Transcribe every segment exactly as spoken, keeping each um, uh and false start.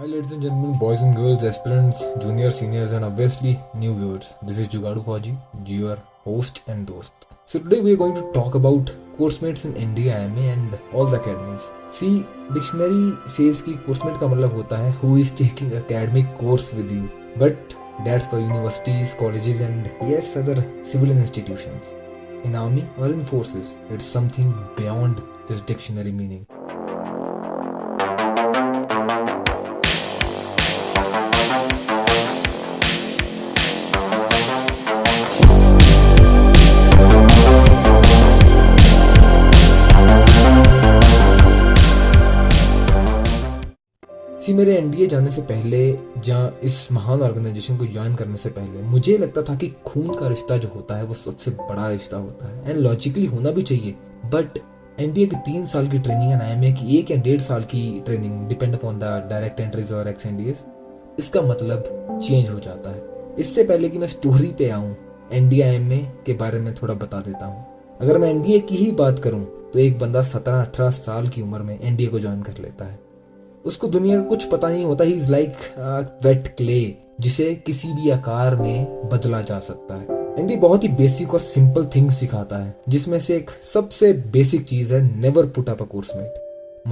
Hi ladies and gentlemen, boys and girls, aspirants, juniors, seniors and obviously new viewers. This is Jugadu Fauji, your host and dost. So today we are going to talk about course mates in N D A, I M A and all the academies. See, dictionary says कि course mate का मतलब होता है who is taking academic course with you. But that's for universities, colleges and yes other civil institutions. In army or in forces, it's something beyond this dictionary meaning. सी मेरे NDA जाने से पहले या इस महान ऑर्गेनाइजेशन को ज्वाइन करने से पहले मुझे लगता था कि खून का रिश्ता जो होता है वो सबसे बड़ा रिश्ता होता है एंड लॉजिकली होना भी चाहिए. बट एनडीए की तीन साल की ट्रेनिंग एंड आईएमए की एक या डेढ़ साल की training depend upon the direct entries और एक्स एनडीएस, इसका मतलब चेंज हो जाता है. इससे पहले कि मैं स्टोरी पे आऊँ, एनडीए आईएमए के बारे में थोड़ा बता देता हूँ. अगर मैं एनडीए की ही बात करूँ तो एक बंदा सत्रह अठारह साल की उम्र में एनडीए को ज्वाइन कर लेता है. उसको दुनिया का कुछ पता नहीं होता. He is like wet clay जिसे किसी भी आकार में बदला जा सकता है. एंड ये बहुत ही बेसिक और सिंपल थिंग्स सिखाता है, जिसमें से एक सबसे बेसिक चीज है never put up a coursemate.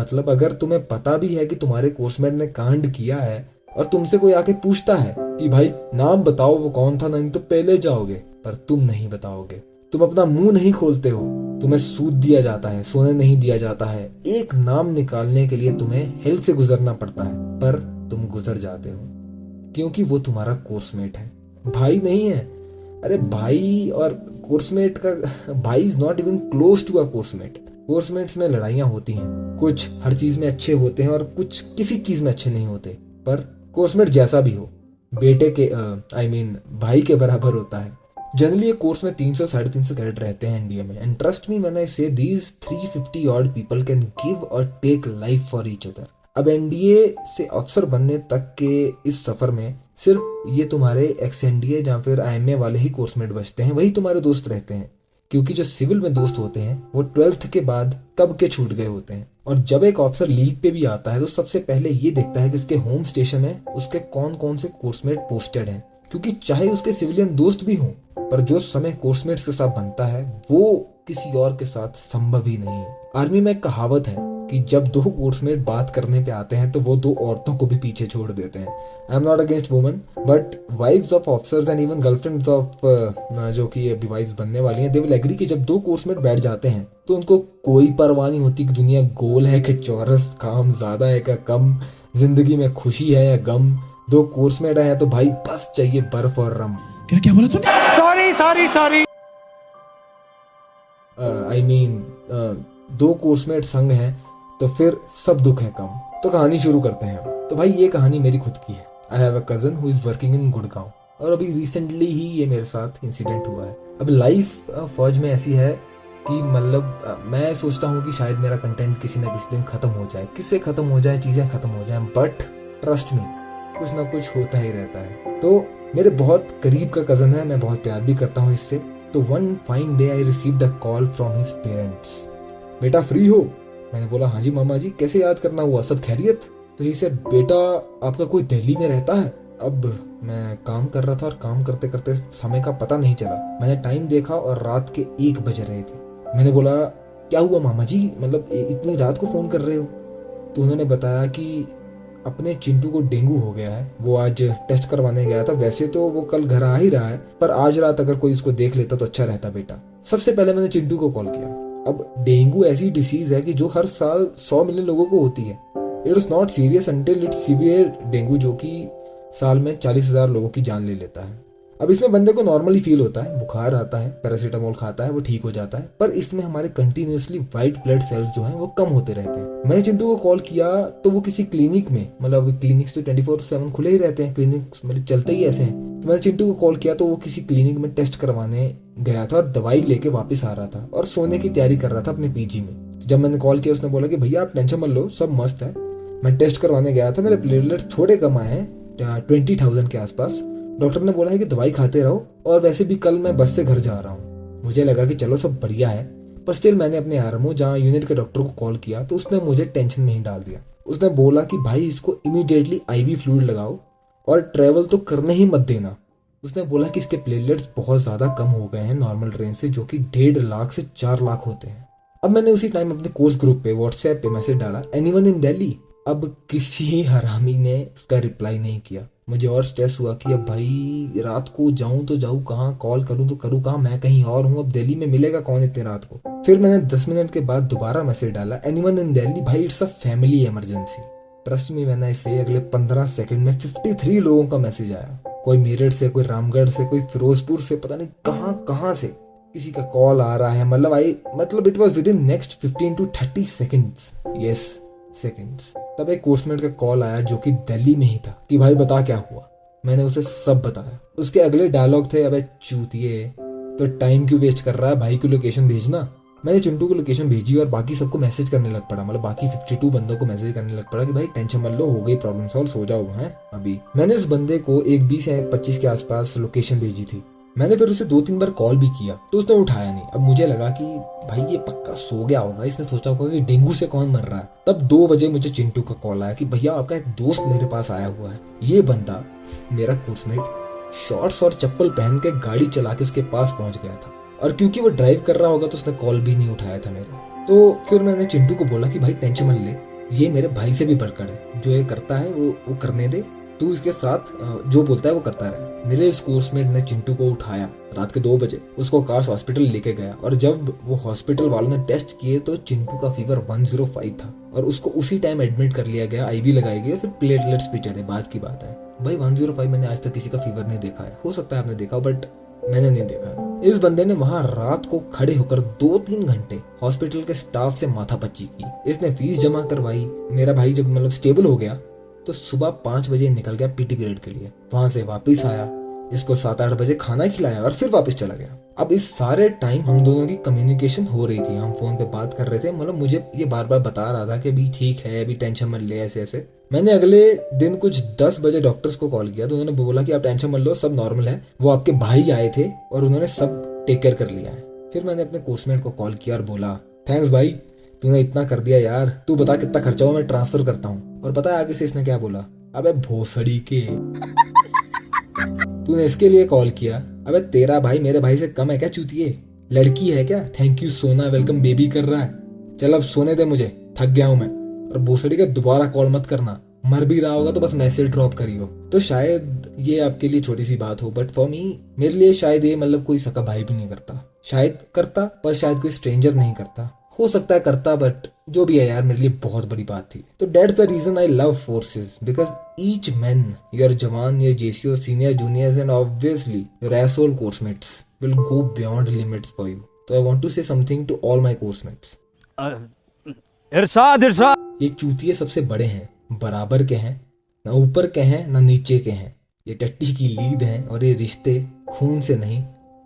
मतलब अगर तुम्हें पता भी है कि तुम्हारे कोर्समेट ने कांड किया है और तुमसे कोई आके पूछता है कि भाई नाम बताओ वो कौन था, नहीं तो पहले जाओगे. पर तुम नहीं बताओगे, तुम अपना मुंह नहीं खोलते हो, तुम्हें सूद दिया जाता है, सोने नहीं दिया जाता है. एक नाम निकालने के लिए तुम्हें हेल से गुजरना पड़ता है, पर तुम गुजर जाते हो क्योंकि वो तुम्हारा कोर्समेट है, भाई नहीं है. अरे भाई और कोर्समेट का भाई is not even close to a coursemate. Coursemates में लड़ाइयाँ होती हैं, कुछ हर चीज में अच्छे होते हैं और कुछ किसी चीज में अच्छे नहीं होते. पर कोर्समेट जैसा भी हो बेटे के आई मीन भाई के बराबर होता है. जनरली ये कोर्स में तीन सौ साढ़े तीन सौ कैडेट रहते हैं एनडीए में. And trust me when I say these three fifty odd people can give और take life for each other. अब एनडीए से अफसर बनने तक के इस सफर में सिर्फ ये तुम्हारे एक्स एनडीए या फिर आईएमए वाले ही कोर्समेट बचते हैं, वही तुम्हारे दोस्त रहते हैं. क्योंकि जो सिविल में दोस्त होते हैं वो ट्वेल्थ के बाद कब के छूट गए होते हैं. और जब एक ऑफिसर लीग पे भी आता है तो सबसे पहले ये देखता है कि उसके होम स्टेशन में उसके कौन कौन से कोर्समेट पोस्टेड हैं, क्योंकि चाहे उसके सिविलियन दोस्त भी हों पर जो समय कोर्समेट्स के साथ बनता है वो किसी और के साथ संभव ही नहीं है. आर्मी में एक कहावत है कि जब दो कोर्समेट बात करने पे आते हैं तो वो दो औरतों को भी पीछे छोड़ देते हैं. I am not against woman but wives of officers and even girlfriends of जो कि अभी वाइफ्स बनने वाली हैं, दे विल एग्री कि जब दो कोर्समेट बैठ जाते हैं तो उनको कोई परवाह नहीं होती कि दुनिया गोल है कि चौरस, काम ज्यादा है क्या कम, जिंदगी में खुशी है या गम. दो कोर्समेट आए तो भाई बस चाहिए बर्फ और रम. क्या बोला तूने? Sorry sorry sorry I mean दो कोर्समेट संग हैं तो फिर सब दुख है कम. तो कहानी शुरू करते हैं. तो भाई ये कहानी मेरी खुद की है. I have a cousin who is working in Gurgaon और अभी रिसेंटली ही ये मेरे साथ इंसिडेंट हुआ है. अब लाइफ फौज में ऐसी है कि मतलब मैं सोचता हूँ कि शायद मेरा कंटेंट किसी ना किसी दिन खत्म हो जाए, किससे खत्म हो जाए, चीजें खत्म हो जाए. बट ट्रस्ट मी कुछ ना कुछ होता ही रहता है. तो मेरे बहुत करीब का कज़न है, मैं बहुत प्यार भी करता हूँ इससे. तो one fine day I received a call from his parents. बेटा फ्री हो? मैंने बोला हाँ जी मामा जी, कैसे याद करना हुआ, सब खैरियत? तो ही से बेटा आपका कोई दिल्ली में रहता है? अब मैं काम कर रहा था और काम करते करते समय का पता नहीं चला. मैंने टाइम देखा और रात के एक बज रहे थे. मैंने बोला क्या हुआ मामा जी, मतलब इतनी रात को फ़ोन कर रहे हो? तो उन्होंने बताया कि अपने चिंटू को डेंगू हो गया है, वो आज टेस्ट करवाने गया था, वैसे तो वो कल घर आ ही रहा है पर आज रात अगर कोई उसको देख लेता तो अच्छा रहता बेटा. सबसे पहले मैंने चिंटू को कॉल किया. अब डेंगू ऐसी डिसीज है कि जो हर साल सौ मिलियन लोगों को होती है. It is not serious until it's severe dengue जो कि साल में चालीस हजार लोगों की जान ले लेता है. अब इसमें बंदे को नॉर्मली फील होता है, बुखार आता है, पैरासीटामोल खाता है, वो ठीक हो जाता है. पर इसमें हमारे कंटिन्यूसली वाइट ब्लड सेल्स जो हैं वो कम होते रहते हैं. मैंने चिंटू को कॉल किया तो वो किसी क्लिनिक में, मतलब क्लिनिक्स तो ट्वेंटी फोर बाय सेवन खुले ही रहते हैं, क्लिनिक्स मतलब चलते ही ऐसे हैं. तो मैंने चिंटू को कॉल किया तो वो किसी क्लिनिक में टेस्ट करवाने गया था और दवाई लेके वापस आ रहा था और सोने की तैयारी कर रहा था अपने पीजी में. जब मैंने कॉल किया उसने बोला कि भैया आप टेंशन मत लो, सब मस्त है, मैं टेस्ट करवाने गया था, मेरे प्लेटलेट्स थोड़े कम आए हैं ट्वेंटी थाउजेंड के आसपास. डॉक्टर ने बोला है कि दवाई खाते रहो और वैसे भी कल मैं बस से घर जा रहा हूँ. मुझे लगा कि चलो सब बढ़िया है. पर स्टिल मैंने अपने हारमो जहाँ यूनिट के डॉक्टर को कॉल किया तो उसने मुझे टेंशन में ही डाल दिया। उसने बोला कि भाई इसको इमीडिएटली आईवी फ्लूइड लगाओ और ट्रैवल तो करने ही मत देना। उसने बोला कि इसके प्लेटलेट्स बहुत ज़्यादा कम हो गए हैं नॉर्मल ट्रेन से, जो कि डेढ़ लाख से चार लाख होते हैं। अब मैंने उसी टाइम अपने कोर्स ग्रुप पे व्हाट्सएप पे मैसेज डाला, एनीवन इन दिल्ली। अब किसी हरामी ने उसका रिप्लाई नहीं किया। मुझे और स्ट्रेस हुआ कि अब भाई रात को जाऊं तो जाऊं कहाँ, कॉल करूं तो करूं कहाँ, मैं कहीं और हूं, अब दिल्ली में मिलेगा कौन इतने रात को। फिर मैंने दस मिनट के बाद दोबारा मैसेज डाला, एनीवन इन दिल्ली। भाई it's a family emergency, trust me. मैंने इसे अगले पंद्रह सेकेंड में फिफ्टी थ्री लोगों का मैसेज आया, कोई मेरठ से, कोई रामगढ़ से, कोई फिरोजपुर से, पता नहीं कहाँ कहाँ से किसी का कॉल आ रहा है। मतलब आई मतलब it was within next fifteen to thirty seconds, yes seconds. तब एक कोर्समेट का कॉल आया जो कि दिल्ली में ही था कि भाई बता क्या हुआ। मैंने उसे सब बताया। उसके अगले डायलॉग थे, अबे चूतिए तो टाइम क्यों वेस्ट कर रहा है, भाई की लोकेशन भेजना। मैंने चिंटू को लोकेशन भेजी और बाकी सबको मैसेज करने लग पड़ा, मतलब बाकी बावन बंदों को मैसेज करने लग पड़ा कि भाई टेंशन मत लो, हो गई प्रॉब्लम सॉल्व, सो जाओ हैं अभी। मैंने उस बंदे को एक बीस या एक पच्चीस के आसपास लोकेशन भेजी थी। मैंने फिर उसे दो तीन बार कॉल भी किया तो उसने उठाया नहीं। अब मुझे लगा कि भाई ये पक्का सो गया होगा, इसने सोचा होगा कि डेंगू से कौन मर रहा है। तब दो बजे मुझे चिंटू का कॉल आया कि भैया आपका एक दोस्त मेरे पास आया हुआ है। ये बंदा मेरा कोर्समेट शॉर्ट्स और चप्पल पहन के गाड़ी चला के उसके पास पहुंच गया था, और क्योंकि वो ड्राइव कर रहा होगा तो उसने कॉल भी नहीं उठाया था मेरा। तो फिर मैंने चिंटू को बोला कि भाई टेंशन मत ले, ये मेरे भाई से भी बढ़कर है, जो ये करता है वो वो करने दे, तू इसके साथ जो बोलता है वो करता रहे। मेरे इस कोर्समेट ने चिंटू को उठाया रात के दो बजे, उसको आकाश हॉस्पिटल लेके गया, और जब वो हॉस्पिटल वालों ने टेस्ट किए तो चिंटू का फीवर एक सौ पाँच था और उसको उसी टाइम एडमिट कर लिया गया। आईवी लगाई गई, फिर प्लेटलेट्स भी चढ़े। बाद की बात है भाई, एक सौ पाँच मैंने आज तक किसी का फीवर नहीं देखा है, हो सकता है आपने देखा बट मैंने नहीं देखा। इस बंदे ने वहाँ रात को खड़े होकर दो तीन घंटे हॉस्पिटल के स्टाफ से माथापच्ची की। इसने फीस जमा करवाई। मेरा भाई जब मतलब स्टेबल हो गया तो सुबह पाँच बजे निकल गया पीटी पीरियड के लिए, वहाँ से वापस आया, इसको सात आठ बजे खाना खिलाया और फिर वापस चला गया। अब इस सारे टाइम हम दोनों की कम्युनिकेशन हो रही थी, हम फोन पे बात कर रहे थे। मतलब मुझे ये बार बार बता रहा था कि अभी ठीक है, अभी टेंशन मत ले, ऐसे ऐसे। मैंने अगले दिन कुछ दस बजे डॉक्टर्स को कॉल किया तो उन्होंने बोला कि आप टेंशन मत लो, सब नॉर्मल है, वो आपके भाई आए थे और उन्होंने सब टेक केयर कर लिया है। फिर मैंने अपने कोर्समेट को कॉल किया और बोला, थैंक्स भाई, तूने इतना कर दिया यार, तू बता कितना खर्चा हुआ, मैं ट्रांसफर करता हूँ। और पता है आगे से इसने क्या बोला, अबे भोसड़ी के, तूने इसके लिए कॉल किया? अबे तेरा भाई मेरे भाई से कम है क्या चूतिए, लड़की है क्या? थैंक यू सोना, वेलकम बेबी कर रहा है, चल अब सोने दे मुझे, थक गया हूँ मैं। और भोसड़ी का दोबारा कॉल मत करना, मर भी रहा होगा तो बस मैसेज ड्रॉप करियो। तो शायद ये आपके लिए छोटी सी बात हो बट फॉर मी, मेरे लिए शायद ये मतलब कोई सका भाई भी नहीं करता, शायद करता पर शायद कोई स्ट्रेंजर नहीं करता, हो सकता है करता बट जो भी है यार मेरे लिए बहुत बड़ी बात थी। तो that's the reason I love forces because each man, your jawan, your JCO, senior, juniors and obviously your asshole coursemates will go beyond limits for you. तो I want to say something to all my coursemates. इरशाद इरशाद ये चूतिए सबसे बड़े हैं, बराबर के हैं, ना ऊपर के हैं ना नीचे के हैं, ये टट्टी की लीड हैं और ये रिश्ते खून से नहीं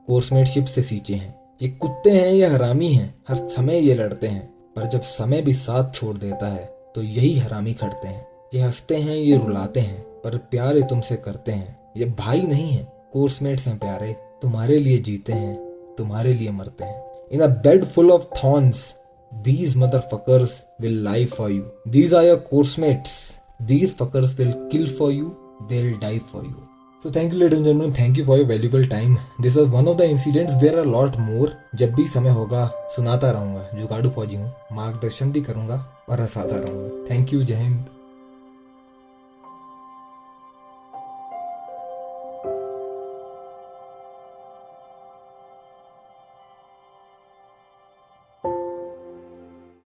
कोर्समेटशिप से सींचे हैं। ये कुत्ते हैं, ये हरामी हैं, हर समय ये लड़ते हैं पर जब समय भी साथ छोड़ देता है तो यही हरामी खड़ते हैं। ये हंसते हैं, ये रुलाते हैं पर प्यारे तुमसे करते हैं। ये भाई नहीं है, कोर्समेट्स हैं प्यारे, तुम्हारे लिए जीते हैं, तुम्हारे लिए मरते हैं। In a bed full of thorns these motherfuckers will lie for you, these are your coursemates, these fuckers will kill for you, they will die for you. So thank you ladies and gentlemen, thank you for your valuable time. This was one of the incidents, there are lot more. जब भी समय होगा सुनाता रहूँगा, जुगाड़ू फौजी हूँ, मार्गदर्शन भी करूँगा और हंसाता रहूँगा। थैंक यू, जय हिंद।